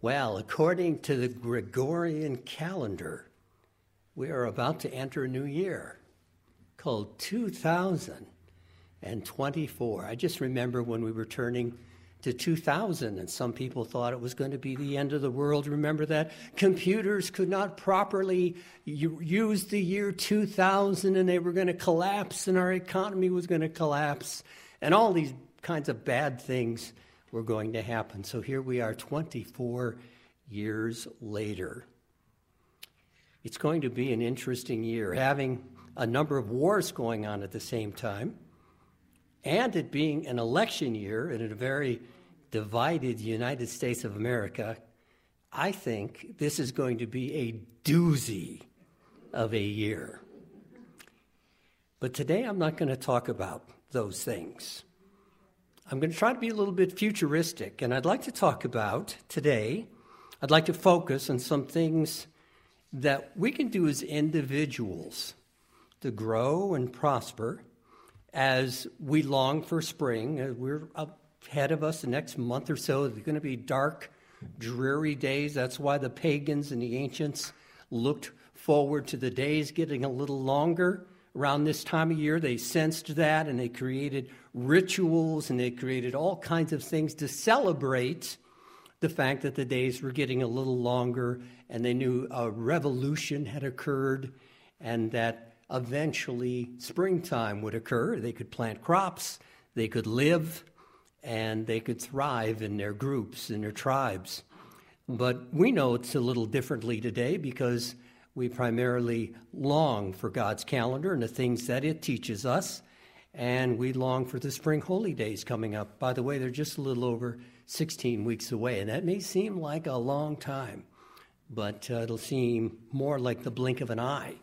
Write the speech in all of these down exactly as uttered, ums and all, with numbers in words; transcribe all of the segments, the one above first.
Well, according to the Gregorian calendar, we are about to enter a new year called two thousand twenty-four. I just remember when we were turning to two thousand, and some people thought it was going to be the end of the world. Remember that? Computers could not properly use the year two thousand, and they were going to collapse, and our economy was going to collapse, and all these kinds of bad things were going to happen. So here we are twenty-four years later. It's going to be an interesting year, having a number of wars going on at the same time, and it being an election year in a very divided United States of America. I think this is going to be a doozy of a year. But today I'm not going to talk about those things. I'm going to try to be a little bit futuristic, and I'd like to talk about today, I'd like to focus on some things that we can do as individuals to grow and prosper as we long for spring. We're up ahead of us the next month or so. There's going to be dark, dreary days. That's why the pagans and the ancients looked forward to the days getting a little longer. Around this time of year, they sensed that, and they created rituals, and they created all kinds of things to celebrate the fact that the days were getting a little longer, and they knew a revolution had occurred, and that eventually springtime would occur. They could plant crops, they could live, and they could thrive in their groups, in their tribes. But we know it's a little differently today because we primarily long for God's calendar and the things that it teaches us, and we long for the spring holy days coming up. By the way, they're just a little over sixteen weeks away, and that may seem like a long time, but uh, it'll seem more like the blink of an eye.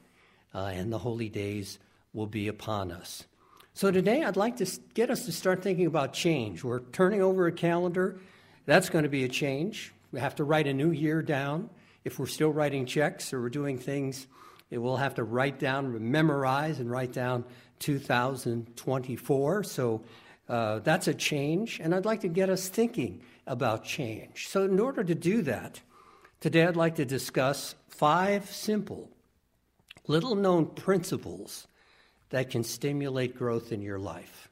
Uh, and the holy days will be upon us. So today I'd like to get us to start thinking about change. We're turning over a calendar. That's going to be a change. We have to write a new year down. If we're still writing checks or we're doing things, it will have to write down, memorize, and write down two thousand twenty-four. So uh, that's a change, and I'd like to get us thinking about change. So in order to do that, today I'd like to discuss five simple little-known principles that can stimulate growth in your life.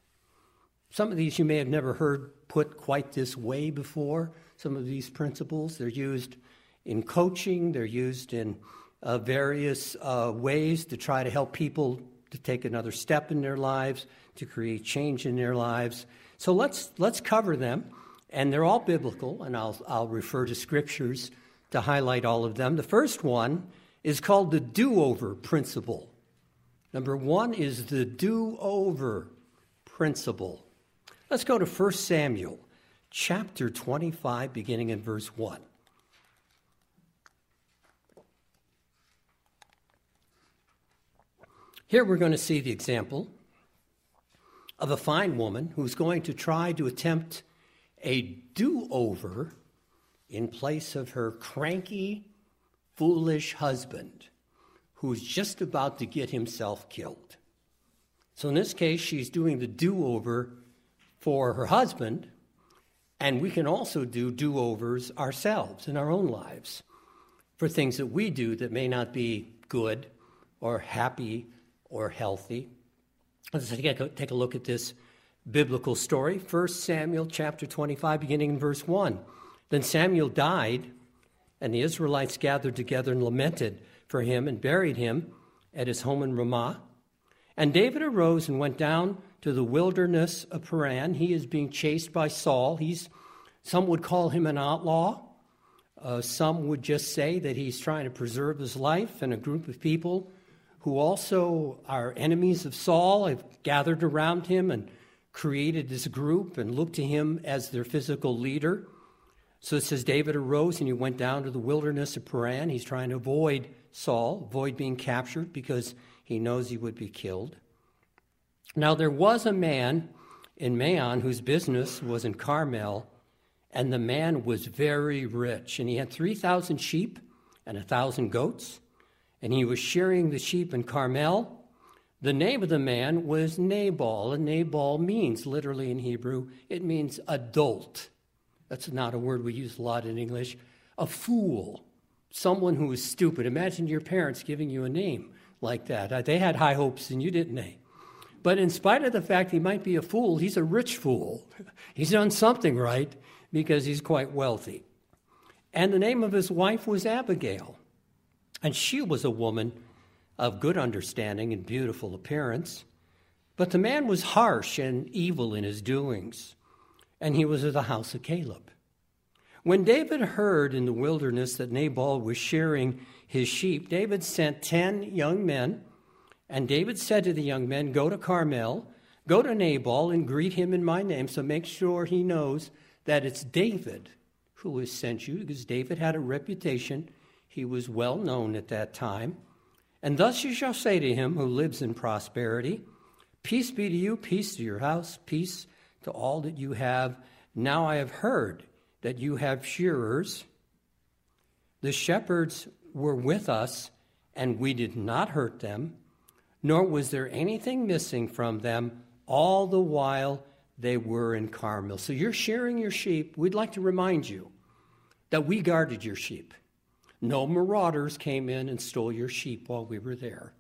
Some of these you may have never heard put quite this way before. Some of these principles, they're used in coaching. They're used in uh, various uh, ways to try to help people to take another step in their lives, to create change in their lives. So let's let's cover them, and they're all biblical, and I'll I'll refer to scriptures to highlight all of them. The first one is called the do-over principle. Number one is the do-over principle. Let's go to First Samuel, chapter twenty-five, beginning in verse one. Here we're going to see the example of a fine woman who's going to try to attempt a do-over in place of her cranky, foolish husband who's just about to get himself killed. So in this case, she's doing the do-over for her husband, and we can also do do-overs ourselves in our own lives for things that we do that may not be good or happy or healthy. Let's take a look at this biblical story. First Samuel chapter twenty-five, beginning in verse one. Then Samuel died, and the Israelites gathered together and lamented for him and buried him at his home in Ramah. And David arose and went down to the wilderness of Paran. He is being chased by Saul. He's, some would call him an outlaw. Uh, some would just say that he's trying to preserve his life. And a group of people who also are enemies of Saul have gathered around him and created this group and looked to him as their physical leader. So it says, David arose and he went down to the wilderness of Paran. He's trying to avoid Saul, avoid being captured because he knows he would be killed. Now there was a man in Maon whose business was in Carmel, and the man was very rich. And he had three thousand sheep and one thousand goats, and he was shearing the sheep in Carmel. The name of the man was Nabal, and Nabal means, literally in Hebrew, it means adult. That's not a word we use a lot in English. a fool, someone who is stupid. Imagine your parents giving you a name like that. They had high hopes and you didn't, they? But in spite of the fact he might be a fool, he's a rich fool. He's done something right because he's quite wealthy. And the name of his wife was Abigail. And she was a woman of good understanding and beautiful appearance. But the man was harsh and evil in his doings. And he was of the house of Caleb. When David heard in the wilderness that Nabal was shearing his sheep, David sent ten young men. And David said to the young men, go to Carmel, go to Nabal and greet him in my name. So make sure he knows that it's David who has sent you, because David had a reputation. He was well known at that time. And thus you shall say to him who lives in prosperity, peace be to you, peace to your house, peace to all that you have. Now I have heard that you have shearers. The shepherds were with us, and we did not hurt them, nor was there anything missing from them all the while they were in Carmel. So you're shearing your sheep. We'd like to remind you that we guarded your sheep. No marauders came in and stole your sheep while we were there.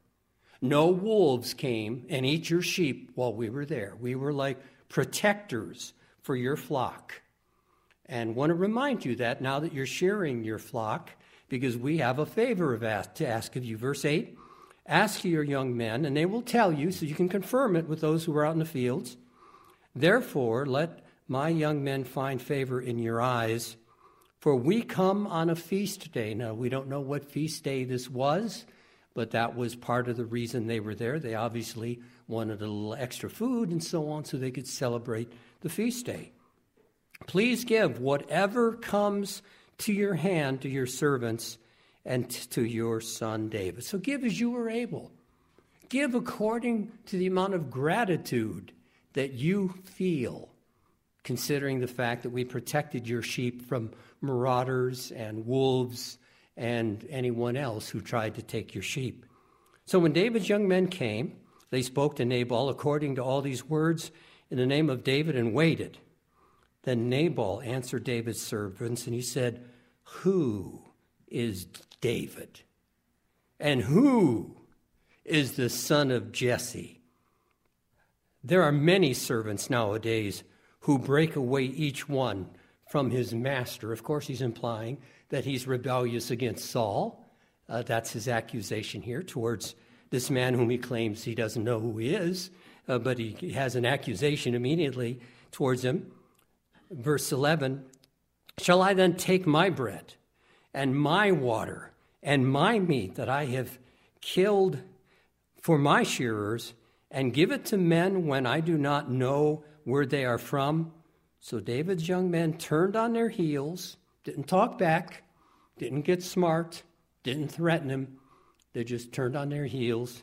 No wolves came and ate your sheep while we were there. We were like protectors for your flock. And want to remind you that now that you're shearing your flock, because we have a favor of ask, to ask of you. Verse eight, ask your young men, and they will tell you, so you can confirm it with those who are out in the fields. Therefore, let my young men find favor in your eyes, for we come on a feast day. Now, we don't know what feast day this was, but that was part of the reason they were there. They obviously wanted a little extra food and so on so they could celebrate the feast day. Please give whatever comes to your hand to your servants and to your son David. So give as you were able. Give according to the amount of gratitude that you feel, considering the fact that we protected your sheep from marauders and wolves and anyone else who tried to take your sheep. So when David's young men came, they spoke to Nabal according to all these words in the name of David and waited. Then Nabal answered David's servants, and he said, who is David? And who is the son of Jesse? There are many servants nowadays who break away each one from his master. Of course, he's implying that he's rebellious against Saul. Uh, that's his accusation here towards this man whom he claims he doesn't know who he is, uh, but he, he has an accusation immediately towards him. Verse eleven, shall I then take my bread and my water and my meat that I have killed for my shearers and give it to men when I do not know where they are from? So David's young men turned on their heels, didn't talk back, didn't get smart, didn't threaten him. They just turned on their heels,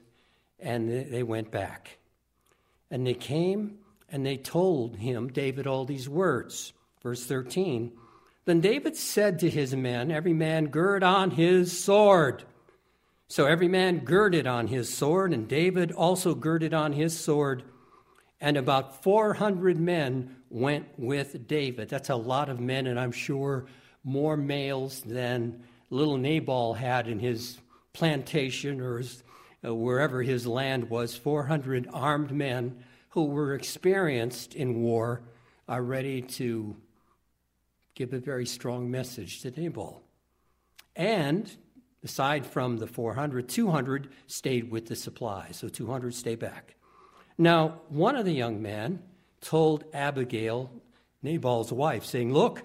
and they went back. And they came, and they told him, David, all these words. Verse thirteen, then David said to his men, every man gird on his sword. So every man girded on his sword, and David also girded on his sword, and about four hundred men went with David. That's a lot of men, and I'm sure more males than little Nabal had in his plantation or his, uh, wherever his land was. four hundred armed men who were experienced in war are ready to give a very strong message to Nabal. And aside from the four hundred, two hundred stayed with the supplies, so two hundred stay back. Now, one of the young men told Abigail, Nabal's wife, saying, look,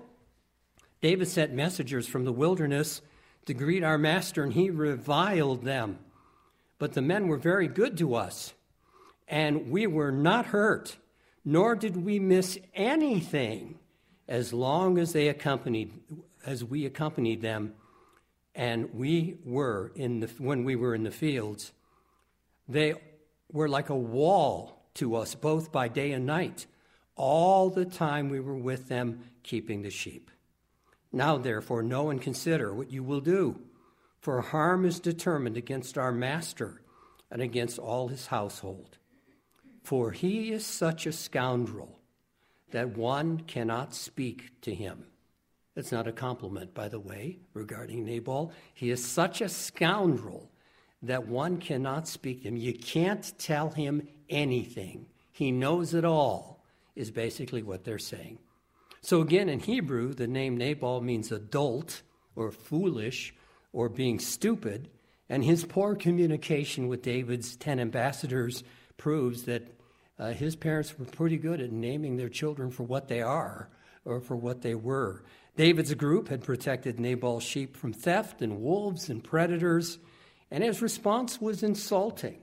David sent messengers from the wilderness to greet our master, and he reviled them. But the men were very good to us, and we were not hurt, nor did we miss anything as long as they accompanied, as we accompanied them. And we were in the, when we were in the fields, they were like a wall to us, both by day and night, all the time we were with them, keeping the sheep. Now, therefore, know and consider what you will do, for harm is determined against our master and against all his household. For he is such a scoundrel that one cannot speak to him. That's not a compliment, by the way, regarding Nabal. He is such a scoundrel that one cannot speak to him. You can't tell him anything. He knows it all, is basically what they're saying. So again, in Hebrew, the name Nabal means adult or foolish or being stupid. And his poor communication with David's ten ambassadors proves that uh, his parents were pretty good at naming their children for what they are or for what they were. David's group had protected Nabal's sheep from theft and wolves and predators, and his response was insulting.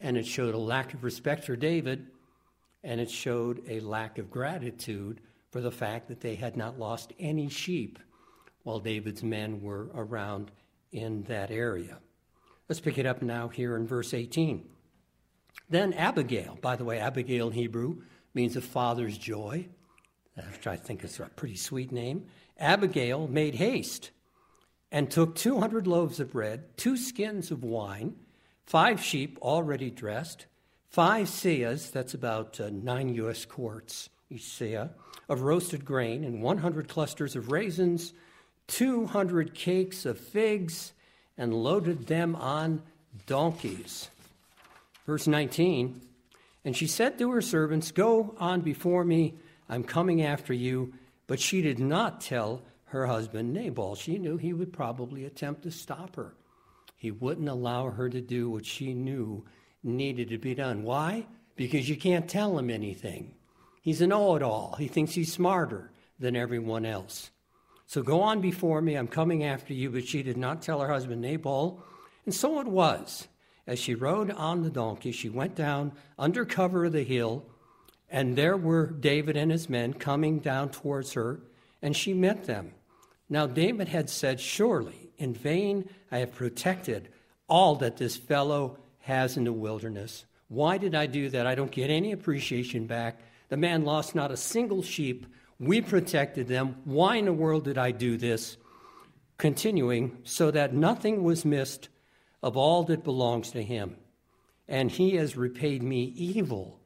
And it showed a lack of respect for David, and it showed a lack of gratitude for the fact that they had not lost any sheep while David's men were around in that area. Let's pick it up now here in verse eighteen. Then Abigail, by the way, Abigail in Hebrew means a father's joy, which I think is a pretty sweet name. Abigail made haste and took two hundred loaves of bread, two skins of wine, five sheep already dressed, five seahs, that's about uh, nine U S quarts each seah, of roasted grain, and one hundred clusters of raisins, two hundred cakes of figs, and loaded them on donkeys. Verse nineteen, and she said to her servants, "Go on before me, I'm coming after you." But she did not tell her husband Nabal. She knew he would probably attempt to stop her. He wouldn't allow her to do what she knew needed to be done. Why? Because you can't tell him anything. He's a know-it-all. He thinks he's smarter than everyone else. So go on before me, I'm coming after you. But she did not tell her husband Nabal. And so it was. As she rode on the donkey, she went down under cover of the hill, and there were David and his men coming down towards her, and she met them. Now David had said, "Surely in vain I have protected all that this fellow has in the wilderness. Why did I do that? I don't get any appreciation back. The man lost not a single sheep. We protected them. Why in the world did I do this?" Continuing, so that nothing was missed of all that belongs to him. And he has repaid me evil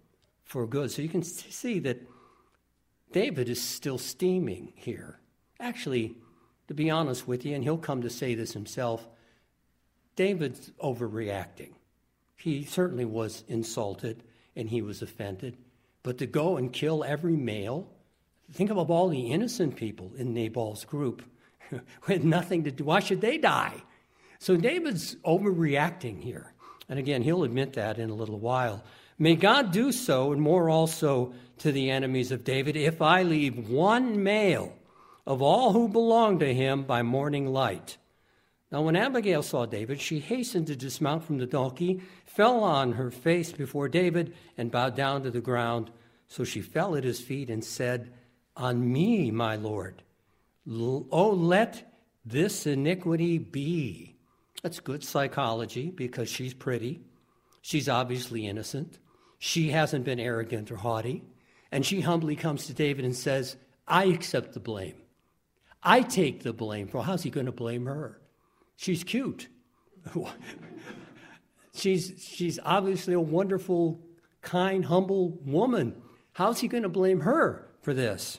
for good. So you can see that David is still steaming here. Actually, to be honest with you, and he'll come to say this himself, David's overreacting. He certainly was insulted and he was offended. But to go and kill every male, think of all the innocent people in Nabal's group with nothing to do. Why should they die? So David's overreacting here. And again, he'll admit that in a little while. May God do so and more also to the enemies of David if I leave one male of all who belong to him by morning light. Now when Abigail saw David, she hastened to dismount from the donkey, fell on her face before David, and bowed down to the ground. So she fell at his feet and said, "On me, my lord, oh, let this iniquity be." That's good psychology because she's pretty. She's obviously innocent. She hasn't been arrogant or haughty. And she humbly comes to David and says, "I accept the blame. I take the blame." Well, how's he going to blame her? She's cute. she's, she's obviously a wonderful, kind, humble woman. How's he going to blame her for this?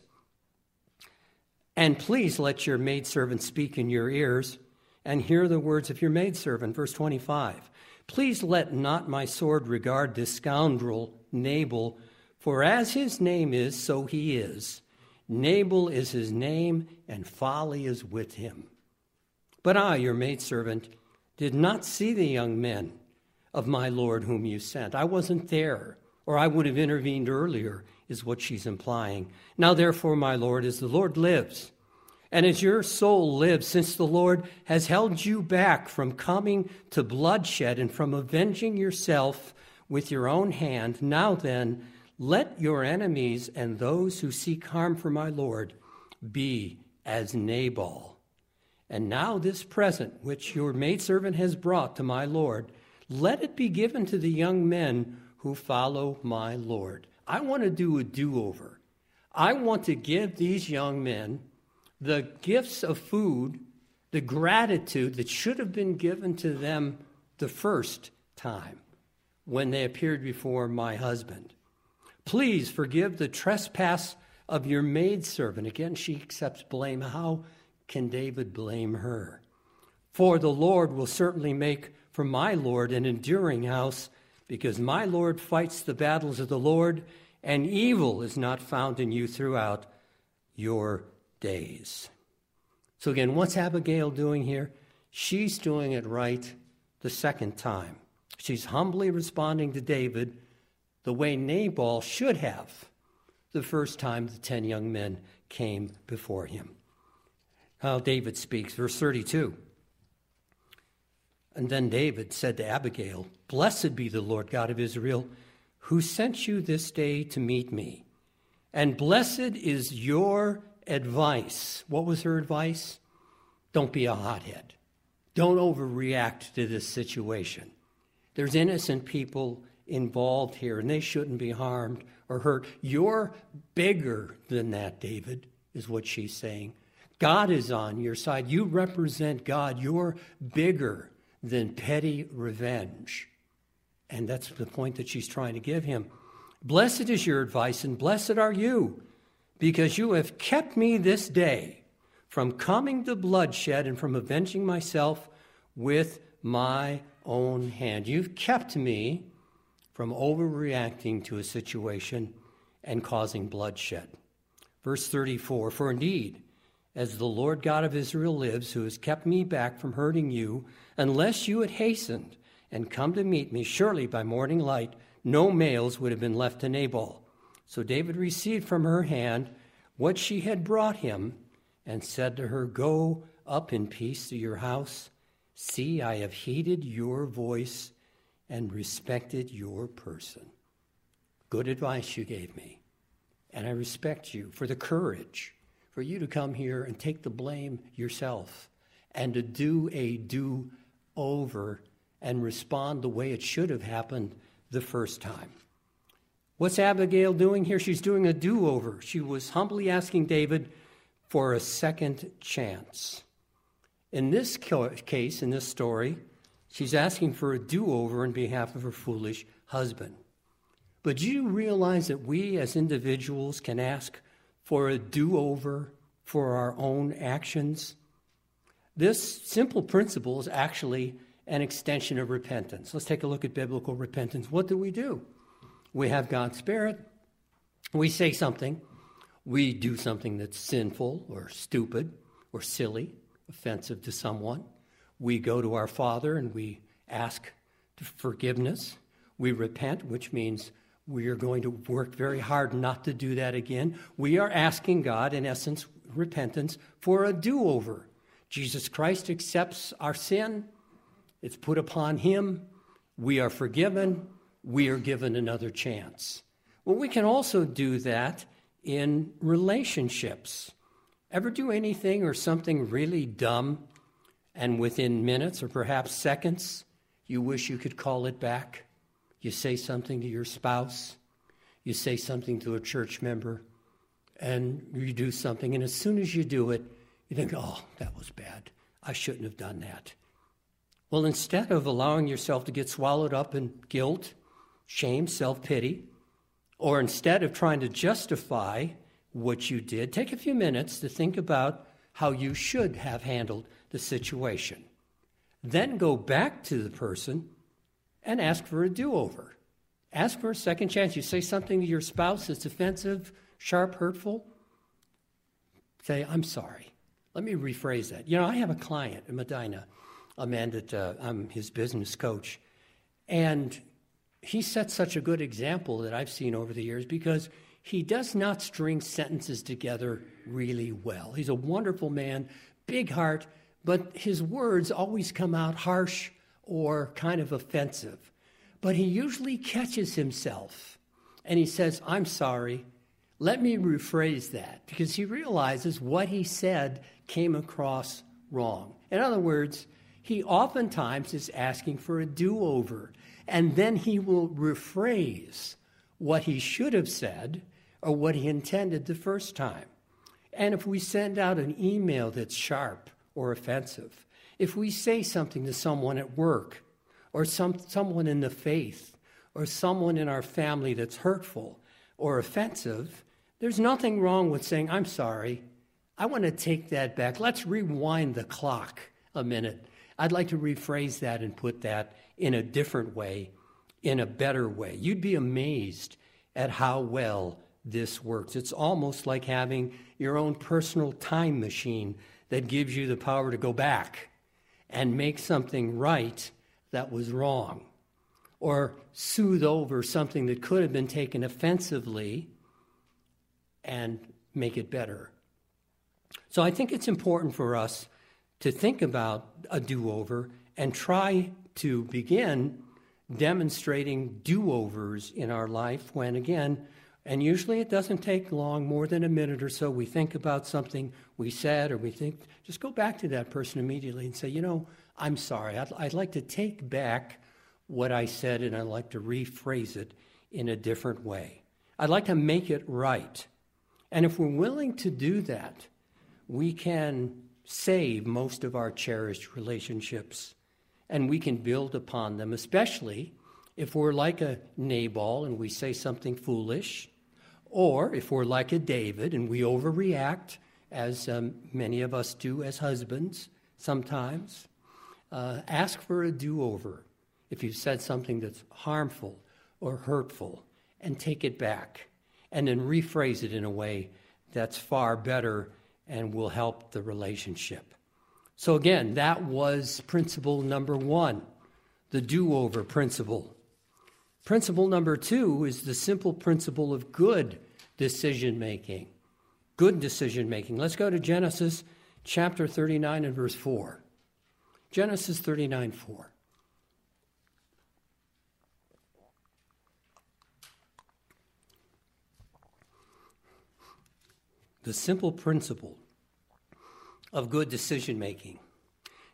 "And please let your maidservant speak in your ears and hear the words of your maidservant." Verse twenty-five, "Please let not my sword regard this scoundrel Nabal, for as his name is, so he is. Nabal is his name, and folly is with him. But I, your maidservant, did not see the young men of my lord whom you sent." I wasn't there, or I would have intervened earlier, is what she's implying. "Now therefore, my lord, as the Lord lives, and as your soul lives, since the Lord has held you back from coming to bloodshed and from avenging yourself with your own hand, now then, let your enemies and those who seek harm for my lord be as Nabal. And now this present which your maidservant has brought to my lord, let it be given to the young men who follow my lord." I want to do a do-over. I want to give these young men the gifts of food, the gratitude that should have been given to them the first time when they appeared before my husband. "Please forgive the trespass of your maidservant. Again, she accepts blame. How can David blame her? For the Lord will certainly make for my Lord an enduring house, because my Lord fights the battles of the Lord, and evil is not found in you throughout your days. So again, what's Abigail doing here? She's doing it right the second time. She's humbly responding to David the way Nabal should have the first time the ten young men came before him. How David speaks, verse thirty-two. And then David said to Abigail, "Blessed be the Lord God of Israel, who sent you this day to meet me. And blessed is your advice." What was her advice? Don't be a hothead. Don't overreact to this situation. There's innocent people involved here, and they shouldn't be harmed or hurt. You're bigger than that, David, is what she's saying. God is on your side. You represent God. You're bigger than petty revenge. And that's the point that she's trying to give him. Blessed is your advice, and blessed are you, because you have kept me this day from coming to bloodshed and from avenging myself with my own hand. You've kept me from overreacting to a situation and causing bloodshed. Verse thirty-four, for indeed, as the Lord God of Israel lives, who has kept me back from hurting you, unless you had hastened and come to meet me, surely by morning light, no males would have been left to Nabal. So David received from her hand what she had brought him and said to her, "Go up in peace to your house. See, I have heeded your voice and respected your person. Good advice you gave me, and I respect you for the courage for you to come here and take the blame yourself and to do a do-over and respond the way it should have happened the first time." What's Abigail doing here? She's doing a do-over. She was humbly asking David for a second chance. In this case, in this story, she's asking for a do-over in behalf of her foolish husband. But do you realize that we as individuals can ask for a do-over for our own actions? This simple principle is actually an extension of repentance. Let's take a look at biblical repentance. What do we do? We have God's Spirit. We say something. We do something that's sinful or stupid or silly, offensive to someone. We go to our Father and we ask forgiveness. We repent, which means we are going to work very hard not to do that again. We are asking God, in essence, repentance, for a do-over. Jesus Christ accepts our sin. It's put upon him. We are forgiven. We are given another chance. Well, we can also do that in relationships. Ever do anything or something really dumb, and within minutes or perhaps seconds, you wish you could call it back? You say something to your spouse, you say something to a church member, and you do something, and as soon as you do it, you think, oh, that was bad. I shouldn't have done that. Well, instead of allowing yourself to get swallowed up in guilt, shame, self-pity, or instead of trying to justify what you did, take a few minutes to think about how you should have handled the situation. Then go back to the person and ask for a do-over. Ask for a second chance. You say something to your spouse that's offensive, sharp, hurtful. Say, I'm sorry. Let me rephrase that. You know, I have a client in Medina, a man that uh, I'm his business coach, and he sets such a good example that I've seen over the years because he does not string sentences together really well. He's a wonderful man, big heart, but his words always come out harsh or kind of offensive. But he usually catches himself and he says, I'm sorry, let me rephrase that, because he realizes what he said came across wrong. In other words, he oftentimes is asking for a do-over, and then he will rephrase what he should have said or what he intended the first time. And if we send out an email that's sharp or offensive, if we say something to someone at work or some, someone in the faith or someone in our family that's hurtful or offensive, There's nothing wrong with saying, I'm sorry, I want to take that back. Let's rewind the clock a minute. I'd like to rephrase that and put that in a different way, in a better way. You'd be amazed at how well this works. It's almost like having your own personal time machine that gives you the power to go back and make something right that was wrong, or soothe over something that could have been taken offensively and make it better. So I think it's important for us to think about a do-over and try to begin demonstrating do-overs in our life when, again, and usually it doesn't take long, more than a minute or so, we think about something we said or we think, just go back to that person immediately and say, you know, I'm sorry, I'd, I'd like to take back what I said and I'd like to rephrase it in a different way. I'd like to make it right. And if we're willing to do that, we can save most of our cherished relationships, and we can build upon them, especially if we're like a Nabal and we say something foolish, or if we're like a David and we overreact, as um, many of us do as husbands sometimes. Uh, ask for a do-over if you've said something that's harmful or hurtful, and take it back, and then rephrase it in a way that's far better and will help the relationship. So again, that was principle number one, the do-over principle. Principle number two is the simple principle of good decision-making. Good decision-making. Let's go to Genesis chapter thirty-nine and verse four. Genesis thirty-nine, four. The simple principle of good decision-making.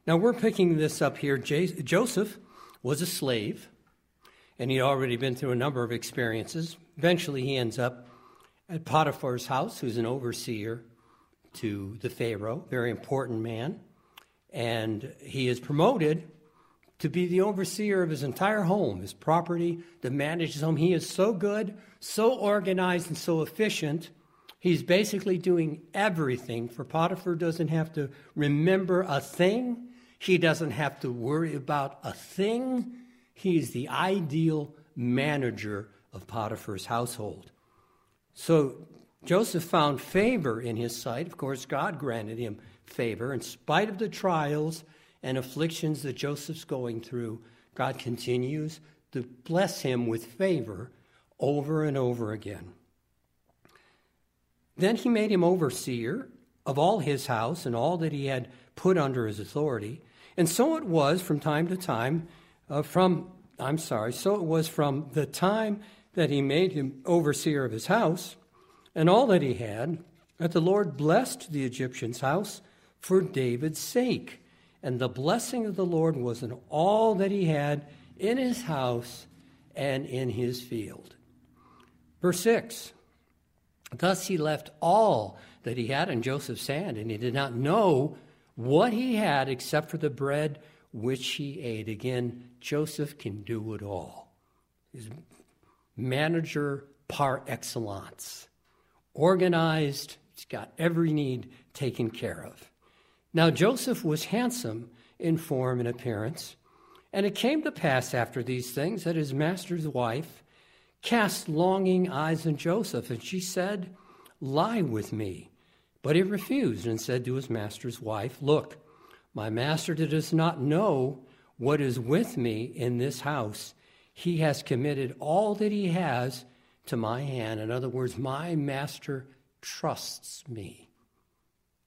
Now, we're picking this up here. J- Joseph was a slave, and he'd already been through a number of experiences. Eventually, he ends up at Potiphar's house, who's an overseer to the Pharaoh, very important man, and he is promoted to be the overseer of his entire home, his property, to manage his home. He is so good, so organized, and so efficient. He's basically doing everything, for Potiphar doesn't have to remember a thing. He doesn't have to worry about a thing. He's the ideal manager of Potiphar's household. So Joseph found favor in his sight. Of course, God granted him favor. In spite of the trials and afflictions that Joseph's going through, God continues to bless him with favor over and over again. Then he made him overseer of all his house and all that he had put under his authority. And so it was from time to time, uh, from, I'm sorry, so it was from the time that he made him overseer of his house and all that he had, that the Lord blessed the Egyptian's house for David's sake. And the blessing of the Lord was in all that he had in his house and in his field. Verse six. Thus he left all that he had in Joseph's hand, and he did not know what he had except for the bread which he ate. Again, Joseph can do it all. He's manager par excellence, organized, he's got every need taken care of. Now Joseph was handsome in form and appearance, and it came to pass after these things that his master's wife cast longing eyes on Joseph, and she said, lie with me. But he refused and said to his master's wife, look, my master does not know what is with me in this house. He has committed all that he has to my hand. In other words, my master trusts me.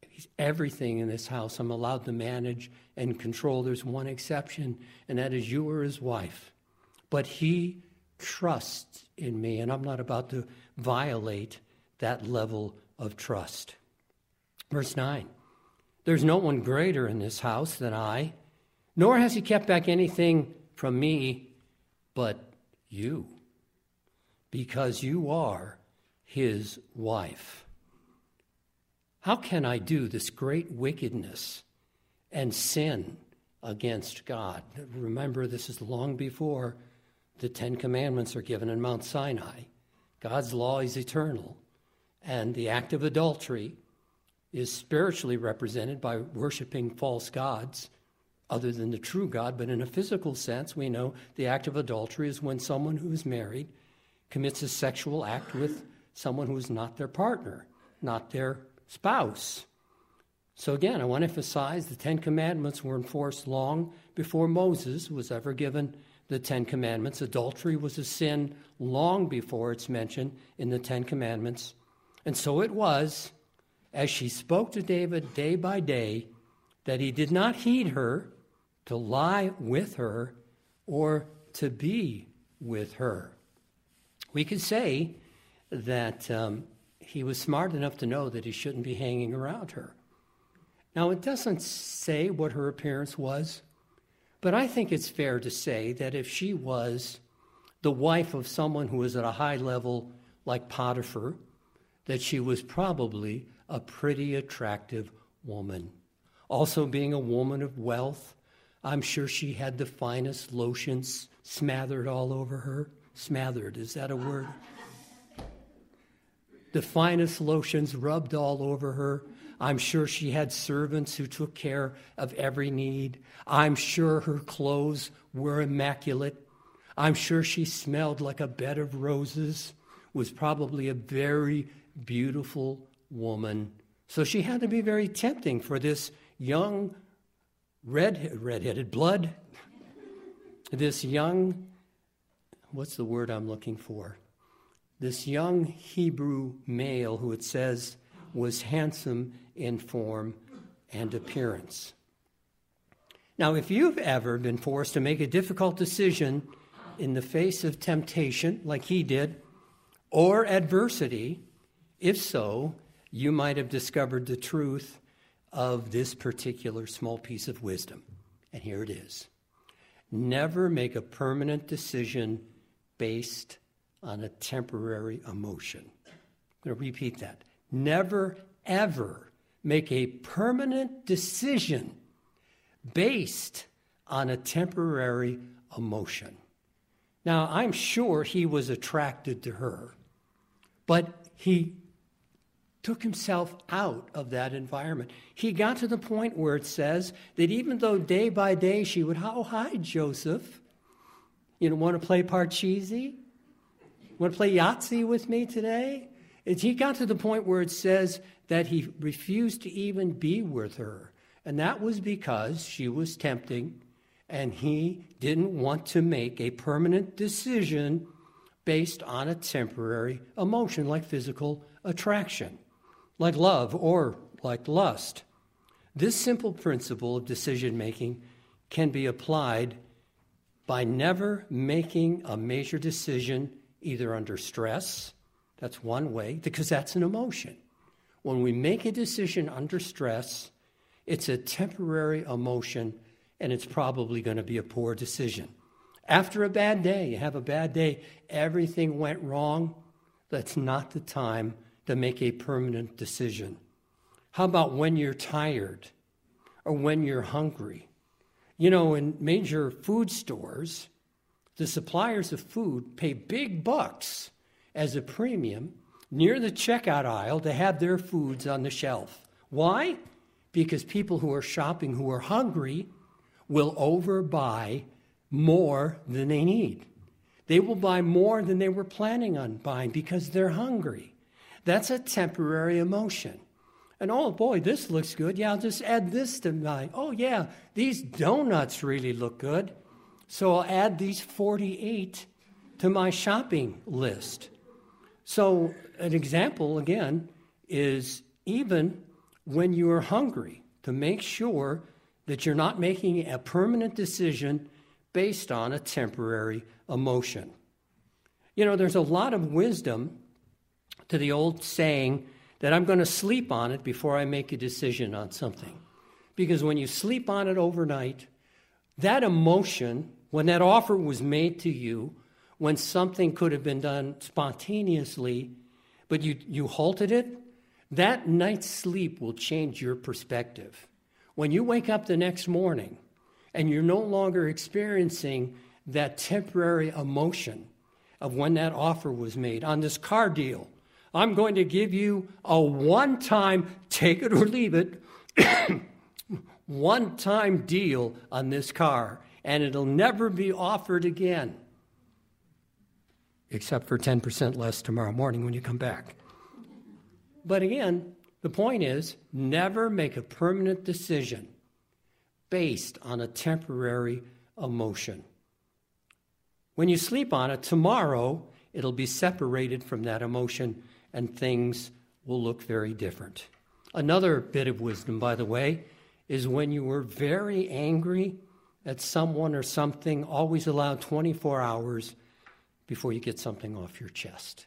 He's everything in this house I'm allowed to manage and control. There's one exception, and that is you or his wife. But he trust in me, and I'm not about to violate that level of trust. Verse nine, there's no one greater in this house than I, nor has he kept back anything from me but you, because you are his wife. How can I do this great wickedness and sin against God? Remember, this is long before the Ten Commandments are given in Mount Sinai. God's law is eternal, And the act of adultery is spiritually represented by worshiping false gods other than the true God. But in a physical sense, we know the act of adultery is when someone who is married commits a sexual act with someone who is not their partner, not their spouse. So again, I want to emphasize the Ten Commandments were enforced long before Moses was ever given the Ten Commandments. Adultery was a sin long before it's mentioned in the Ten Commandments. And so it was, as she spoke to David day by day, that he did not heed her to lie with her or to be with her. We could say that um, he was smart enough to know that he shouldn't be hanging around her. Now, it doesn't say what her appearance was, but I think it's fair to say that if she was the wife of someone who was at a high level like Potiphar, that she was probably a pretty attractive woman. Also, being a woman of wealth, I'm sure she had the finest lotions smothered all over her. Smothered, is that a word? The finest lotions rubbed all over her. I'm sure she had servants who took care of every need. I'm sure her clothes were immaculate. I'm sure she smelled like a bed of roses. Was probably a very beautiful woman. So she had to be very tempting for this young, red, red-headed blood, this young, what's the word I'm looking for? This young Hebrew male who it says was handsome in form and appearance. Now, if you've ever been forced to make a difficult decision in the face of temptation, like he did, or adversity, if so, you might have discovered the truth of this particular small piece of wisdom. And here it is. Never make a permanent decision based on a temporary emotion. I'm going to repeat that. Never, ever make a permanent decision based on a temporary emotion. Now, I'm sure he was attracted to her, but he took himself out of that environment. He got to the point where it says that even though day by day she would, oh, hi, Joseph. You know, want to play Parcheesi? Want to play Yahtzee with me today? And he got to the point where it says that he refused to even be with her. And that was because she was tempting, and he didn't want to make a permanent decision based on a temporary emotion like physical attraction, like love, or like lust. This simple principle of decision-making can be applied by never making a major decision either under stress, that's one way, because that's an emotion. When we make a decision under stress, it's a temporary emotion, and it's probably going to be a poor decision. After a bad day, you have a bad day, everything went wrong. That's not the time to make a permanent decision. How about when you're tired or when you're hungry? You know, in major food stores, the suppliers of food pay big bucks as a premium near the checkout aisle to have their foods on the shelf. Why? Because people who are shopping who are hungry will overbuy more than they need. They will buy more than they were planning on buying because they're hungry. That's a temporary emotion. And oh boy, this looks good. Yeah, I'll just add this to mine. Oh yeah, these donuts really look good. So I'll add these forty-eight to my shopping list. So an example, again, is even when you are hungry, to make sure that you're not making a permanent decision based on a temporary emotion. You know, there's a lot of wisdom to the old saying that I'm going to sleep on it before I make a decision on something. Because when you sleep on it overnight, that emotion, when that offer was made to you, when something could have been done spontaneously, but you, you halted it, that night's sleep will change your perspective. When you wake up the next morning and you're no longer experiencing that temporary emotion of when that offer was made on this car deal, I'm going to give you a one-time, take it or leave it, one-time deal on this car, and it'll never be offered again, except for ten percent less tomorrow morning when you come back. But again, the point is, never make a permanent decision based on a temporary emotion. When you sleep on it, tomorrow it'll be separated from that emotion and things will look very different. Another bit of wisdom, by the way, is when you were very angry at someone or something, always allow twenty-four hours before you get something off your chest.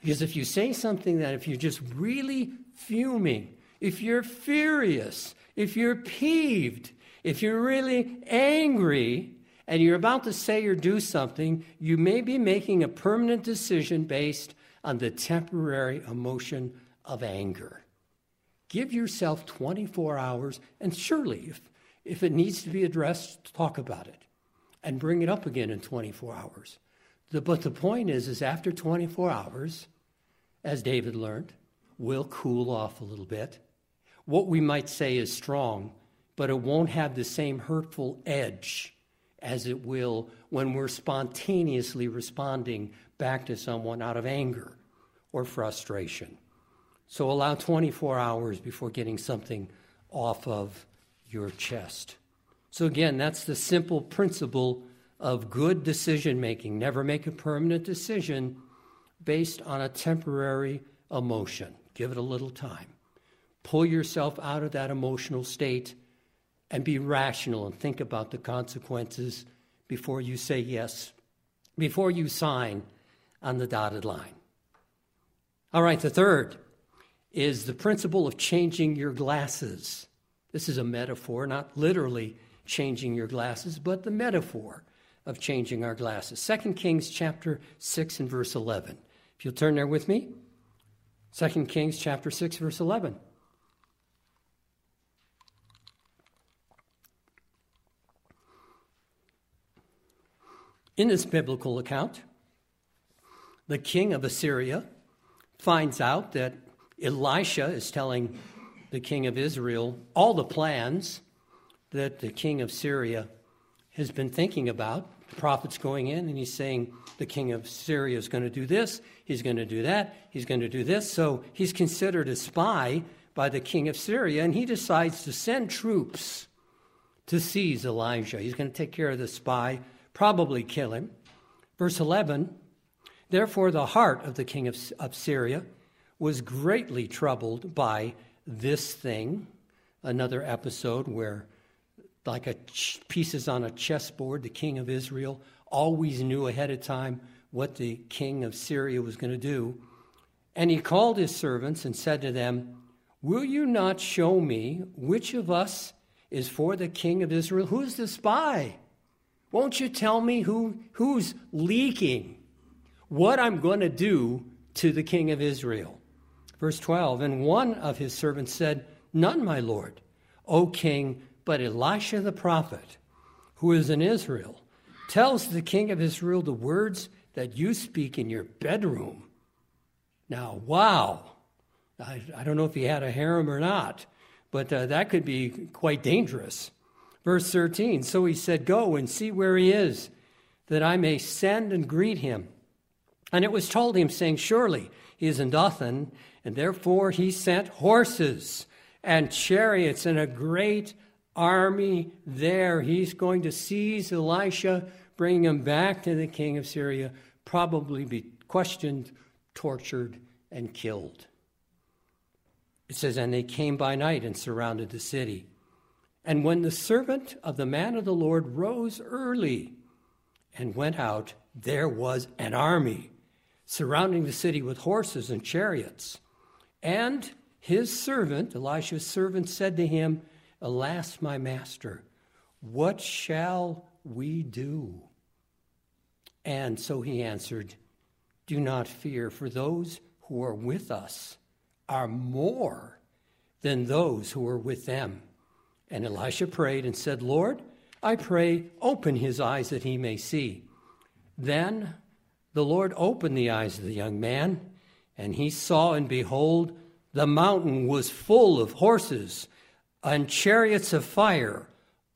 Because if you say something that, if you're just really fuming, if you're furious, if you're peeved, if you're really angry, and you're about to say or do something, you may be making a permanent decision based on the temporary emotion of anger. Give yourself twenty-four hours, and surely, if, if it needs to be addressed, talk about it, and bring it up again in twenty-four hours. The, but the point is, is after twenty-four hours, as David learned, we'll cool off a little bit. What we might say is strong, but it won't have the same hurtful edge as it will when we're spontaneously responding back to someone out of anger or frustration. So allow twenty-four hours before getting something off of your chest. So again, that's the simple principle of good decision-making. Never make a permanent decision based on a temporary emotion. Give it a little time. Pull yourself out of that emotional state and be rational and think about the consequences before you say yes, before you sign on the dotted line. All right, the third is the principle of changing your glasses. This is a metaphor, not literally changing your glasses, but the metaphor of changing our glasses. Second Kings chapter six and verse eleven. If you'll turn there with me, Second Kings chapter six, verse eleven. In this biblical account, the king of Assyria finds out that Elisha is telling the king of Israel all the plans that the king of Syria has been thinking about. The prophet's going in and he's saying the king of Syria is going to do this, he's going to do that, he's going to do this. So he's considered a spy by the king of Syria, and he decides to send troops to seize Elijah. He's going to take care of the spy, probably kill him. Verse eleven, therefore the heart of the king of, of Syria was greatly troubled by this thing. Another episode where, like a ch- pieces on a chessboard, the king of Israel always knew ahead of time what the king of Syria was going to do. And he called his servants and said to them, will you not show me which of us is for the king of Israel? Who's the spy? Won't you tell me who who's leaking what I'm going to do to the king of Israel? Verse twelve, and one of his servants said, none, my lord, O king, but Elisha the prophet, who is in Israel, tells the king of Israel the words that you speak in your bedroom. Now, wow, I, I don't know if he had a harem or not, but uh, that could be quite dangerous. Verse thirteen, so he said, go and see where he is, that I may send and greet him. And it was told him, saying, surely he is in Dothan, and therefore he sent horses and chariots and a great army there. He's going to seize Elisha, bring him back to the king of Syria, probably be questioned, tortured, and killed. It says, and they came by night and surrounded the city. And when the servant of the man of the Lord rose early and went out, there was an army surrounding the city with horses and chariots. And his servant, Elisha's servant, said to him, alas, my master, what shall we do? And so he answered, do not fear, for those who are with us are more than those who are with them. And Elisha prayed and said, Lord, I pray, open his eyes that he may see. Then the Lord opened the eyes of the young man, And he saw, and behold, the mountain was full of horses and chariots of fire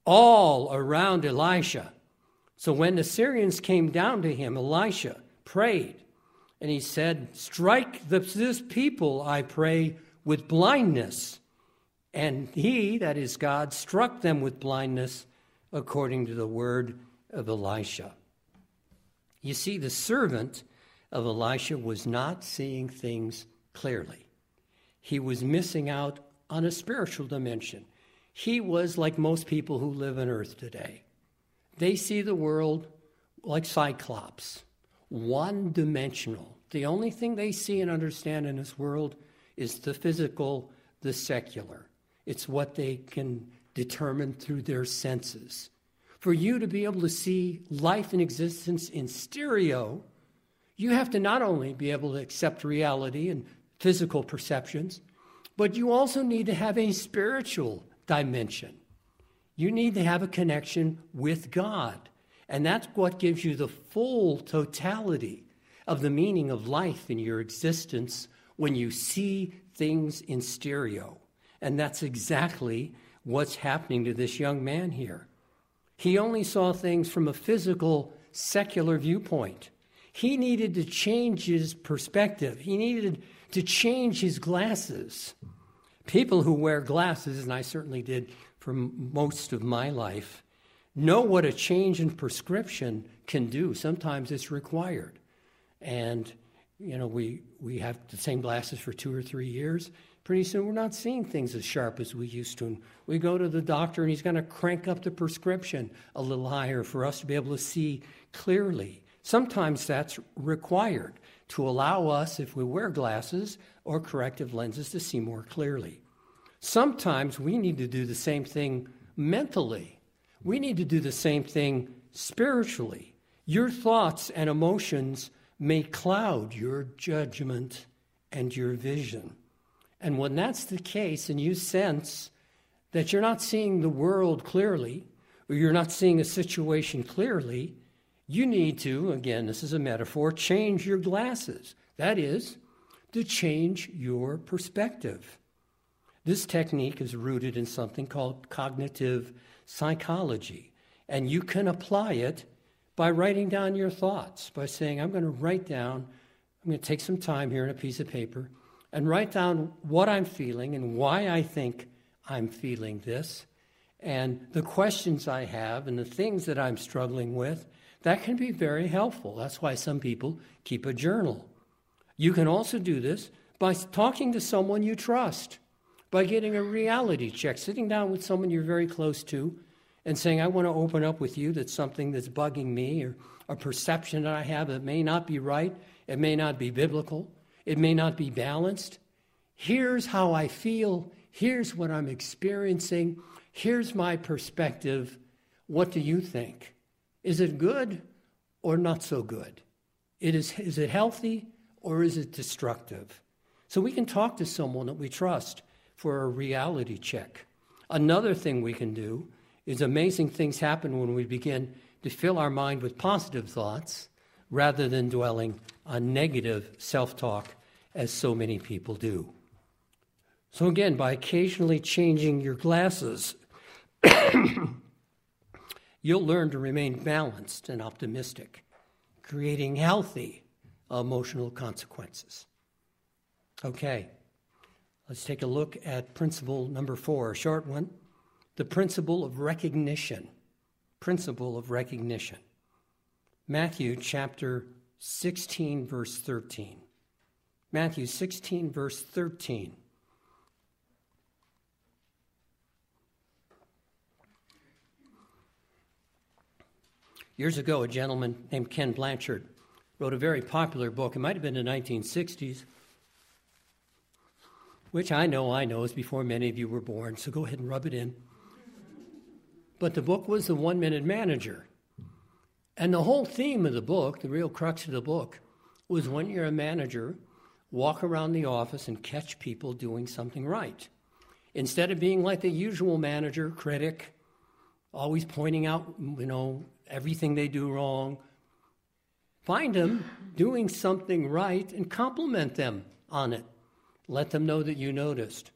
all around Elisha. So when the Syrians came down to him, Elisha prayed, and he said, "Strike this people, I pray, with blindness." And he, that is God, struck them with blindness according to the word of Elisha. You see, the servant of Elisha was not seeing things clearly. He was missing out on a spiritual dimension. He was like most people who live on earth today. They see the world like cyclops, one-dimensional. The only thing they see and understand in this world is the physical, the secular. It's what they can determine through their senses. For you to be able to see life and existence in stereo, you have to not only be able to accept reality and physical perceptions, but you also need to have a spiritual dimension. You need to have a connection with God. And that's what gives you the full totality of the meaning of life in your existence when you see things in stereo. And that's exactly what's happening to this young man here. He only saw things from a physical, secular viewpoint. He needed to change his perspective. He needed to change his glasses. People who wear glasses, and I certainly did for most of my life, know what a change in prescription can do. Sometimes it's required. And, you know, we, we have the same glasses for two or three years. Pretty soon we're not seeing things as sharp as we used to. And we go to the doctor and he's going to crank up the prescription a little higher for us to be able to see clearly. Sometimes that's required to allow us, if we wear glasses or corrective lenses, to see more clearly. Sometimes we need to do the same thing mentally. We need to do the same thing spiritually. Your thoughts and emotions may cloud your judgment and your vision. And when that's the case and you sense that you're not seeing the world clearly, or you're not seeing a situation clearly, you need to, again, this is a metaphor, change your glasses. That is, to change your perspective. This technique is rooted in something called cognitive psychology, and you can apply it by writing down your thoughts, by saying, I'm going to write down, I'm going to take some time here in a piece of paper and write down what I'm feeling and why I think I'm feeling this, and the questions I have and the things that I'm struggling with. That can be very helpful. That's why some people keep a journal. You can also do this by talking to someone you trust, by getting a reality check, sitting down with someone you're very close to and saying, I want to open up with you that's something that's bugging me, or a perception that I have that may not be right, it may not be biblical, it may not be balanced. Here's how I feel, here's what I'm experiencing, here's my perspective. What do you think? Is it good or not so good? It is, is it healthy or is it destructive? So we can talk to someone that we trust for a reality check. Another thing we can do is amazing things happen when we begin to fill our mind with positive thoughts rather than dwelling on negative self-talk as so many people do. So again, by occasionally changing your glasses, you'll learn to remain balanced and optimistic, creating healthy emotional consequences. Okay. Let's take a look at principle number four, a short one, the principle of recognition, principle of recognition. Matthew chapter sixteen, verse thirteen. Matthew sixteen, verse thirteen. Years ago, a gentleman named Ken Blanchard wrote a very popular book. It might have been the nineteen sixties. Which I know, I know, is before many of you were born, so go ahead and rub it in. But the book was The One-Minute Manager. And the whole theme of the book, the real crux of the book, was when you're a manager, walk around the office and catch people doing something right. Instead of being like the usual manager, critic, always pointing out, you know, everything they do wrong, Find them doing something right and compliment them on it. Let them know that you noticed.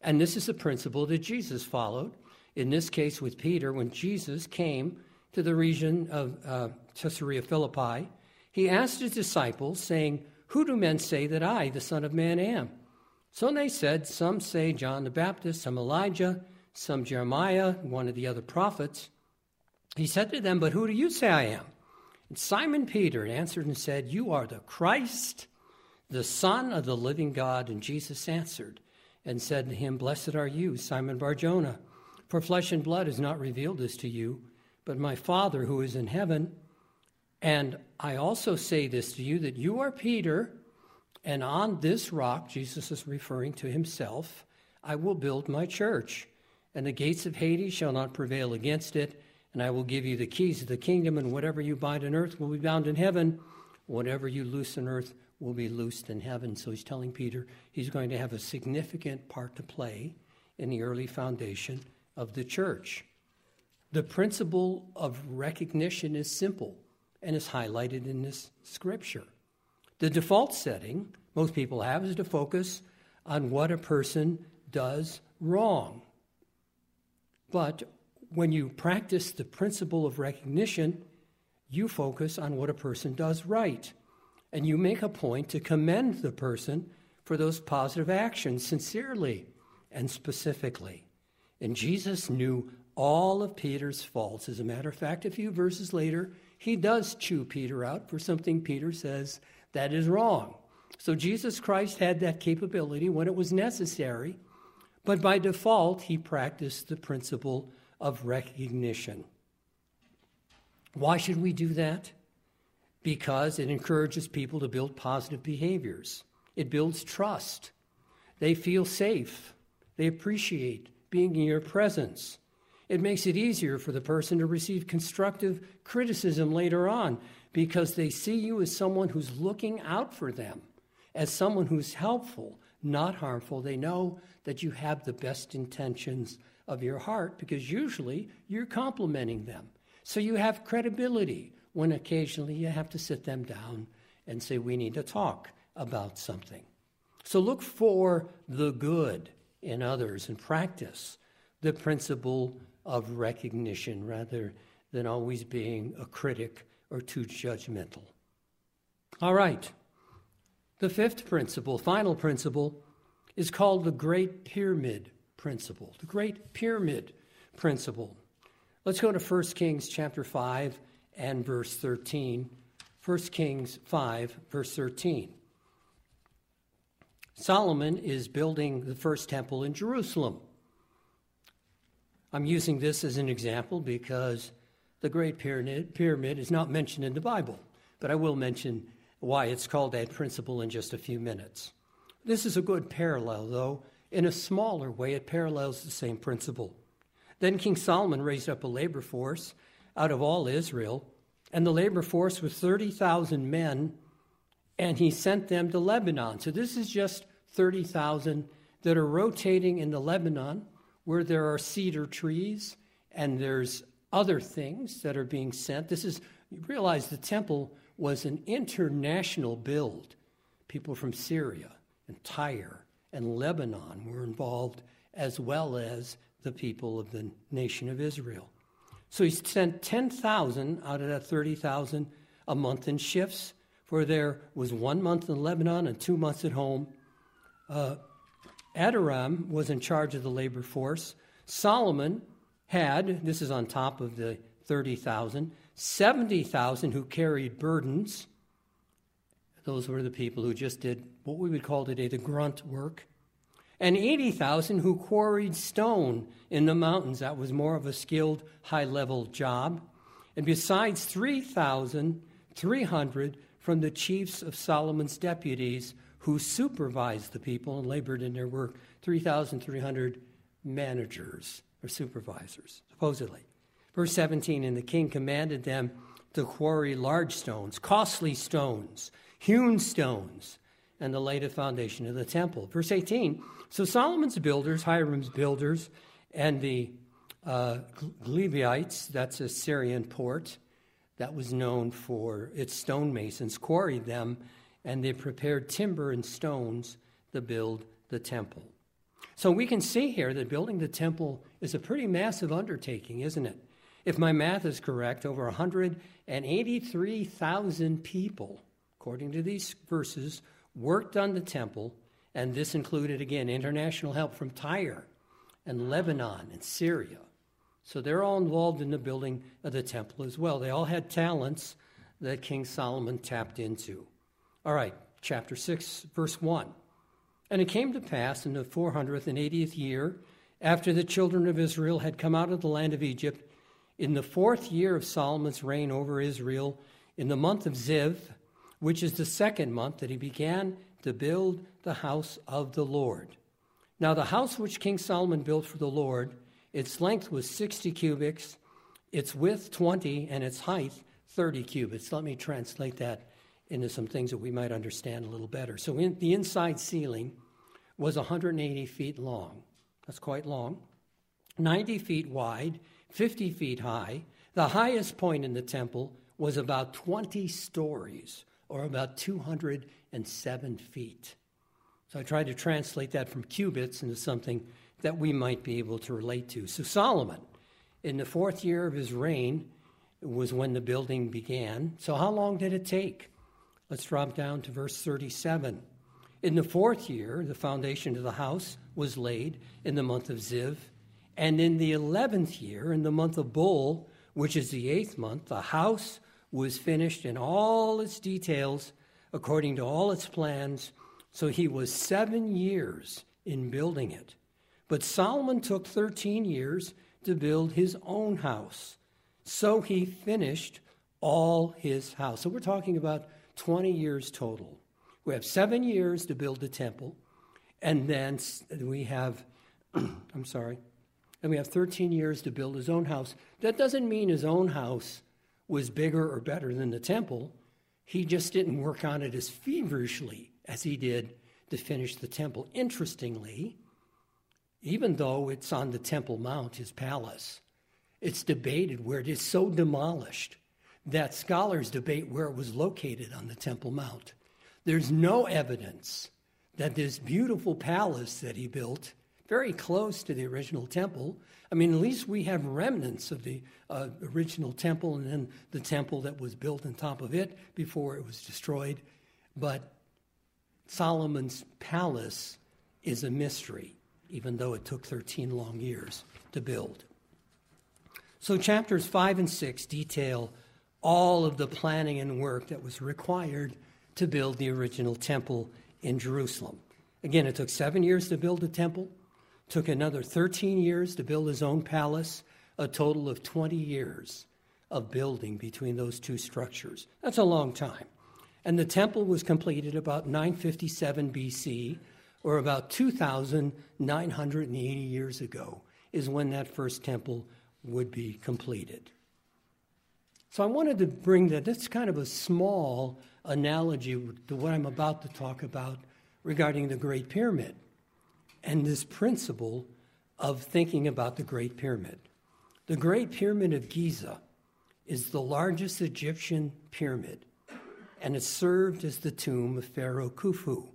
And this is the principle that Jesus followed, in this case with Peter. When Jesus came to the region of uh, Caesarea Philippi, he asked his disciples, saying, "Who do men say that I, the Son of Man, am?" So they said, "Some say John the Baptist, some Elijah, some Jeremiah, one of the other prophets." He said to them, "But who do you say I am?" And Simon Peter answered and said, "You are the Christ, the Son of the living God." And Jesus answered and said to him, "Blessed are you, Simon Bar-Jona, for flesh and blood has not revealed this to you, but my Father who is in heaven. And I also say this to you, that you are Peter, and on this rock," Jesus is referring to himself, "I will build my church, and the gates of Hades shall not prevail against it. And I will give you the keys of the kingdom, and whatever you bind on earth will be bound in heaven. Whatever you loose on earth will be loosed in heaven." So he's telling Peter he's going to have a significant part to play in the early foundation of the church. The principle of recognition is simple and is highlighted in this scripture. The default setting most people have is to focus on what a person does wrong. But when you practice the principle of recognition, you focus on what a person does right, and you make a point to commend the person for those positive actions sincerely and specifically. And Jesus knew all of Peter's faults. As a matter of fact, a few verses later, he does chew Peter out for something Peter says that is wrong. So Jesus Christ had that capability when it was necessary, but by default, he practiced the principle of recognition. Why should we do that? Because it encourages people to build positive behaviors. It builds trust. They feel safe. They appreciate being in your presence. It makes it easier for the person to receive constructive criticism later on because they see you as someone who's looking out for them, as someone who's helpful, not harmful. They know that you have the best intentions of your heart, because usually you're complimenting them. So you have credibility when occasionally you have to sit them down and say, "We need to talk about something." So look for the good in others and practice the principle of recognition rather than always being a critic or too judgmental. All right. The fifth principle, final principle, is called the Great Pyramid Principle, the Great Pyramid Principle. Let's go to First Kings chapter five and verse thirteen. First Kings five, verse thirteen. Solomon is building the first temple in Jerusalem. I'm using this as an example because the Great Pyramid, pyramid is not mentioned in the Bible, but I will mention why it's called that principle in just a few minutes. This is a good parallel, though. In a smaller way, it parallels the same principle. Then King Solomon raised up a labor force out of all Israel, and the labor force was thirty thousand men, and he sent them to Lebanon. So this is just thirty thousand that are rotating in the Lebanon, where there are cedar trees, and there's other things that are being sent. This is, you realize the temple was an international build. People from Syria and Tyre and Lebanon were involved, as well as the people of the nation of Israel. So he sent ten thousand out of that thirty thousand a month in shifts, for there was one month in Lebanon and two months at home. Uh, Adoram was in charge of the labor force. Solomon had, this is on top of the thirty thousand, seventy thousand who carried burdens. Those were the people who just did what we would call today the grunt work. And eighty thousand who quarried stone in the mountains. That was more of a skilled, high-level job. And besides three thousand three hundred from the chiefs of Solomon's deputies who supervised the people and labored in their work, three thousand three hundred managers or supervisors, supposedly. Verse seventeen, "And the king commanded them to quarry large stones, costly stones, hewn stones, and the laid foundation of the temple." Verse eighteen, so Solomon's builders, Hiram's builders, and the uh, Gebalites, that's a Syrian port, that was known for its stonemasons, quarried them, and they prepared timber and stones to build the temple. So we can see here that building the temple is a pretty massive undertaking, isn't it? If my math is correct, over one hundred eighty-three thousand people, according to these verses, worked on the temple, and this included, again, international help from Tyre and Lebanon and Syria. So they're all involved in the building of the temple as well. They all had talents that King Solomon tapped into. All right, chapter six, verse one. And it came to pass in the four hundred eightieth year, after the children of Israel had come out of the land of Egypt, in the fourth year of Solomon's reign over Israel, in the month of Ziv, which is the second month, that he began to build the house of the Lord. Now the house which King Solomon built for the Lord, its length was sixty cubits, its width twenty, and its height thirty cubits. Let me translate that into some things that we might understand a little better. So in, the inside ceiling was one hundred eighty feet long. That's quite long. ninety feet wide, fifty feet high. The highest point in the temple was about twenty stories, or about two hundred seven feet. So I tried to translate that from cubits into something that we might be able to relate to. So Solomon, in the fourth year of his reign, was when the building began. So how long did it take? Let's drop down to verse thirty-seven. In the fourth year, the foundation of the house was laid in the month of Ziv. And in the eleventh year, in the month of Bul, which is the eighth month, the house was finished in all its details according to all its plans. So he was seven years in building it. But Solomon took thirteen years to build his own house. So he finished all his house. So we're talking about twenty years total. We have seven years to build the temple. And then we have, I'm sorry, and we have thirteen years to build his own house. That doesn't mean his own house was bigger or better than the temple. He just didn't work on it as feverishly as he did to finish the temple. Interestingly, even though it's on the Temple Mount, his palace, it's debated where it is so demolished that scholars debate where it was located on the Temple Mount. There's no evidence that this beautiful palace that he built, very close to the original temple, I mean, at least we have remnants of the uh, original temple and then the temple that was built on top of it before it was destroyed. But Solomon's palace is a mystery, even though it took thirteen long years to build. So chapters five and six detail all of the planning and work that was required to build the original temple in Jerusalem. Again, it took seven years to build the temple, took another thirteen years to build his own palace, a total of twenty years of building between those two structures. That's a long time. And the temple was completed about nine fifty-seven B C, or about two thousand nine hundred eighty years ago, is when that first temple would be completed. So I wanted to bring that, that's kind of a small analogy to what I'm about to talk about regarding the Great Pyramid and this principle of thinking about the Great Pyramid. The Great Pyramid of Giza is the largest Egyptian pyramid, and it served as the tomb of Pharaoh Khufu,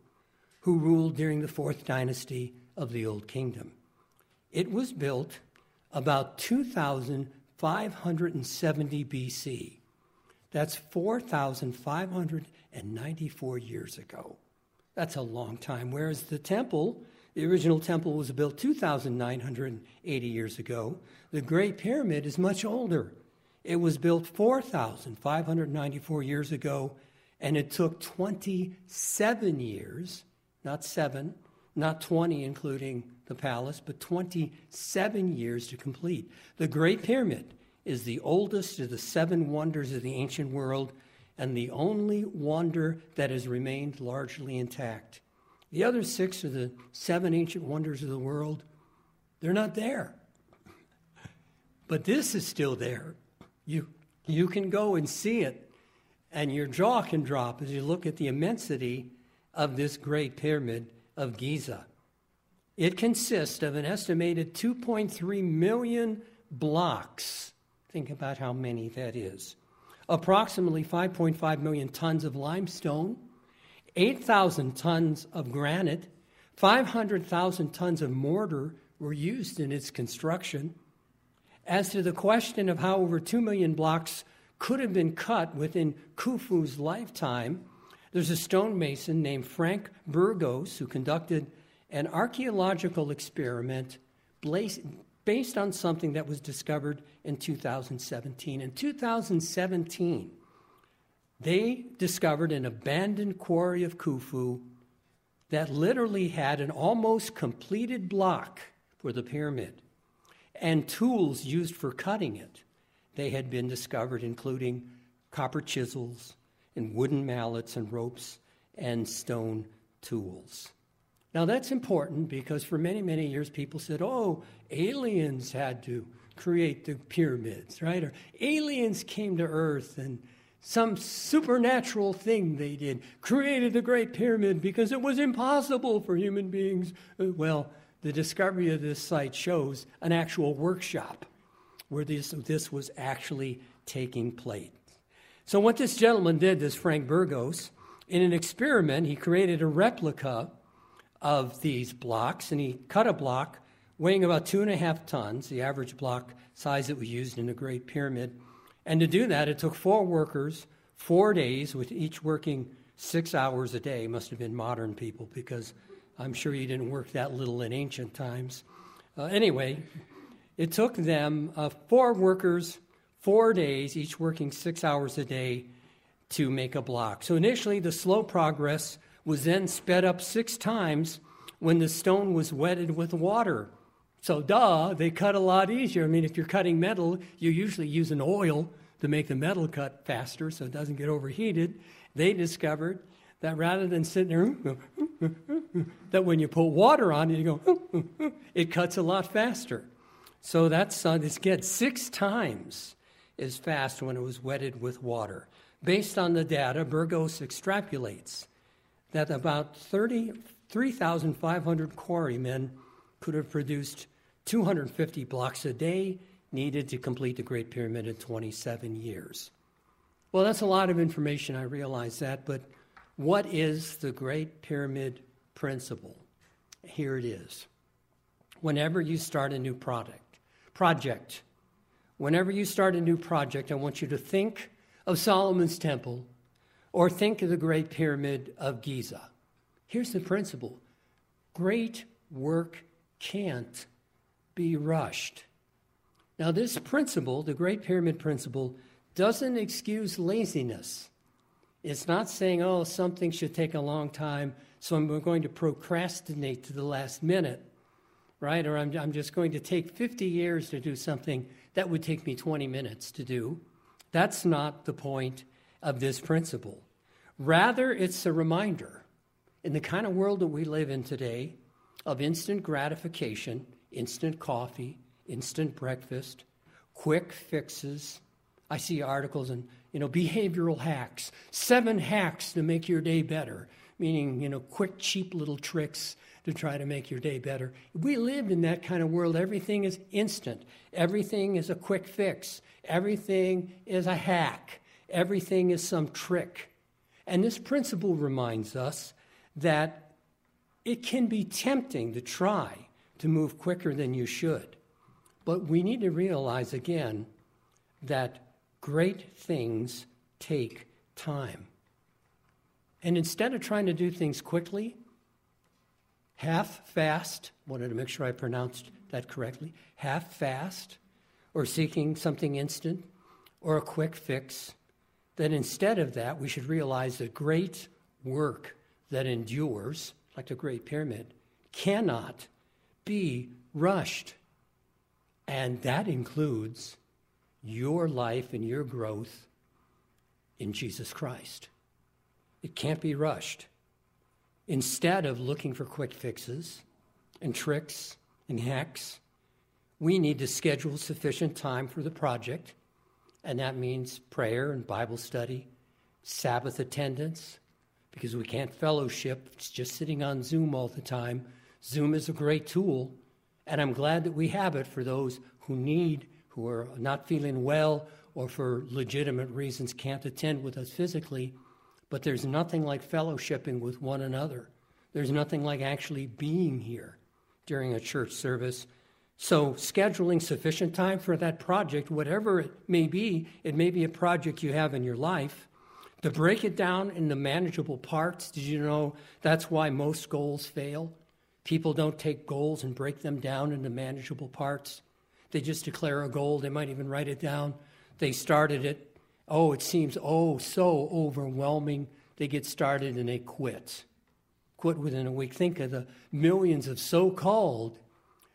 who ruled during the fourth dynasty of the Old Kingdom. It was built about two thousand five hundred seventy B C. That's four thousand five hundred ninety-four years ago. That's a long time. Whereas the temple, the original temple, was built two thousand nine hundred eighty years ago. The Great Pyramid is much older. It was built four thousand five hundred ninety-four years ago, and it took twenty-seven years. Not seven, not twenty including the palace, but twenty-seven years to complete. The Great Pyramid is the oldest of the seven wonders of the ancient world and the only wonder that has remained largely intact. The other six of the seven ancient wonders of the world, they're not there. But this is still there. You, you can go and see it, and your jaw can drop as you look at the immensity of this Great Pyramid of Giza. It consists of an estimated two point three million blocks. Think about how many that is. approximately five point five million tons of limestone, eight thousand tons of granite, five hundred thousand tons of mortar were used in its construction. As to the question of how over two million blocks could have been cut within Khufu's lifetime, there's a stonemason named Frank Burgos who conducted an archaeological experiment based on something that was discovered in two thousand seventeen. In two thousand seventeen, they discovered an abandoned quarry of Khufu that literally had an almost completed block for the pyramid and tools used for cutting it. They had been discovered, including copper chisels and wooden mallets and ropes and stone tools. Now, that's important because for many, many years, people said, oh, aliens had to create the pyramids, right? Or aliens came to Earth and some supernatural thing they did created the Great Pyramid because it was impossible for human beings. Well, the discovery of this site shows an actual workshop where this, this was actually taking place. So what this gentleman did, this Frank Burgos, in an experiment, he created a replica of these blocks, and he cut a block weighing about two and a half tons, the average block size that was used in the Great Pyramid. And to do that, it took four workers, four days, with each working six hours a day. Must have been modern people, because I'm sure you didn't work that little in ancient times. Uh, anyway, it took them uh, four workers, four days, each working six hours a day to make a block. So initially, the slow progress was then sped up six times when the stone was wetted with water. So, duh, they cut a lot easier. I mean, if you're cutting metal, you usually use an oil to make the metal cut faster so it doesn't get overheated. They discovered that rather than sitting there, that when you put water on it, you go, it cuts a lot faster. So that's, uh, this gets six times as fast when it was wetted with water. Based on the data, Burgos extrapolates that about thirty-three thousand five hundred quarrymen could have produced two hundred fifty blocks a day needed to complete the Great Pyramid in twenty-seven years. Well, that's a lot of information, I realize that, but what is the Great Pyramid principle? Here it is. Whenever you start a new product, project, whenever you start a new project, I want you to think of Solomon's Temple or think of the Great Pyramid of Giza. Here's the principle. Great work can't be rushed. Now, this principle, the Great Pyramid principle, doesn't excuse laziness. It's not saying, oh, something should take a long time, so I'm going to procrastinate to the last minute, right? Or I'm, I'm just going to take fifty years to do something that would take me twenty minutes to do. That's not the point of this principle. Rather, it's a reminder in the kind of world that we live in today of instant gratification, instant coffee, instant breakfast, quick fixes. I see articles and, you know, behavioral hacks, seven hacks to make your day better, meaning, you know, quick, cheap little tricks to try to make your day better. We live in that kind of world. Everything is instant. Everything is a quick fix. Everything is a hack. Everything is some trick. And this principle reminds us that it can be tempting to try to move quicker than you should. But we need to realize again that great things take time. And instead of trying to do things quickly, half fast, wanted to make sure I pronounced that correctly, half fast, or seeking something instant, or a quick fix, that instead of that, we should realize that great work that endures, like the Great Pyramid, cannot be rushed. And that includes your life and your growth in Jesus Christ. It can't be rushed. Instead of looking for quick fixes and tricks and hacks, we need to schedule sufficient time for the project, and that means prayer and Bible study, Sabbath attendance, because we can't fellowship. It's just sitting on Zoom all the time. Zoom is a great tool, and I'm glad that we have it for those who need, who are not feeling well or for legitimate reasons can't attend with us physically, but there's nothing like fellowshipping with one another. There's nothing like actually being here during a church service. So scheduling sufficient time for that project, whatever it may be, it may be a project you have in your life, to break it down into manageable parts. Did you know that's why most goals fail? People don't take goals and break them down into manageable parts. They just declare a goal. They might even write it down. They started it. Oh, it seems oh so overwhelming. They get started and they quit. Quit within a week. Think of the millions of so-called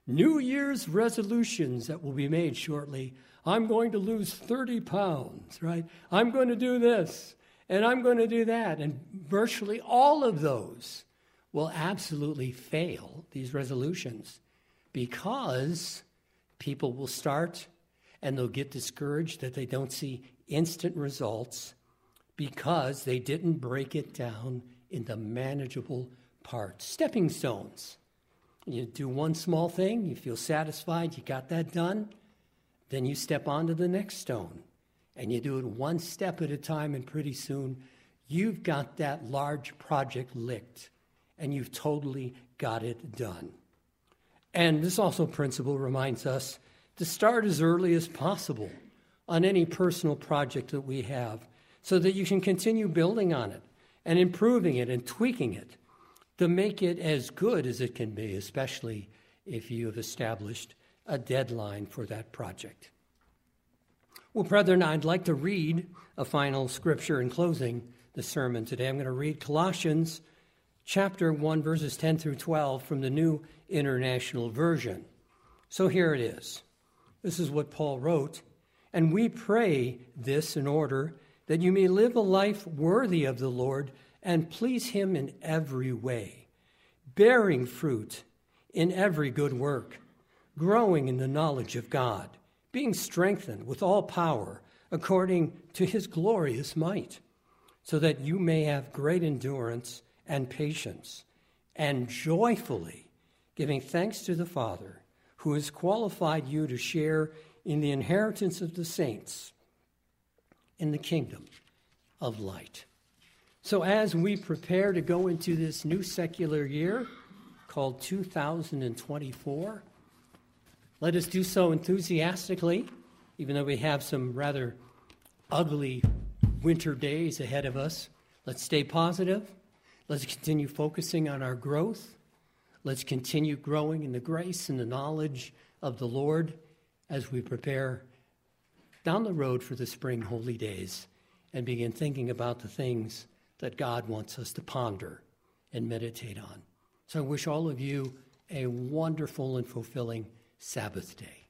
New Year's resolutions that will be made shortly. I'm going to lose thirty pounds, right? I'm going to do this, and I'm going to do that. And virtually all of those will absolutely fail, these resolutions, because people will start and they'll get discouraged that they don't see instant results because they didn't break it down into manageable parts. Stepping stones. You do one small thing, you feel satisfied, you got that done, then you step onto the next stone, and you do it one step at a time, and pretty soon you've got that large project licked, and you've totally got it done. And this also principle reminds us to start as early as possible on any personal project that we have, so that you can continue building on it and improving it and tweaking it, to make it as good as it can be, especially if you have established a deadline for that project. Well, brethren, I'd like to read a final scripture in closing the sermon today. I'm going to read Colossians chapter one, verses ten through twelve from the New International Version. So here it is. This is what Paul wrote. And we pray this in order that you may live a life worthy of the Lord, and please him in every way, bearing fruit in every good work, growing in the knowledge of God, being strengthened with all power according to his glorious might, so that you may have great endurance and patience, and joyfully giving thanks to the Father, who has qualified you to share in the inheritance of the saints in the kingdom of light. So as we prepare to go into this new secular year called two thousand twenty-four, let us do so enthusiastically, even though we have some rather ugly winter days ahead of us. Let's stay positive. Let's continue focusing on our growth. Let's continue growing in the grace and the knowledge of the Lord as we prepare down the road for the spring holy days and begin thinking about the things that God wants us to ponder and meditate on. So I wish all of you a wonderful and fulfilling Sabbath day.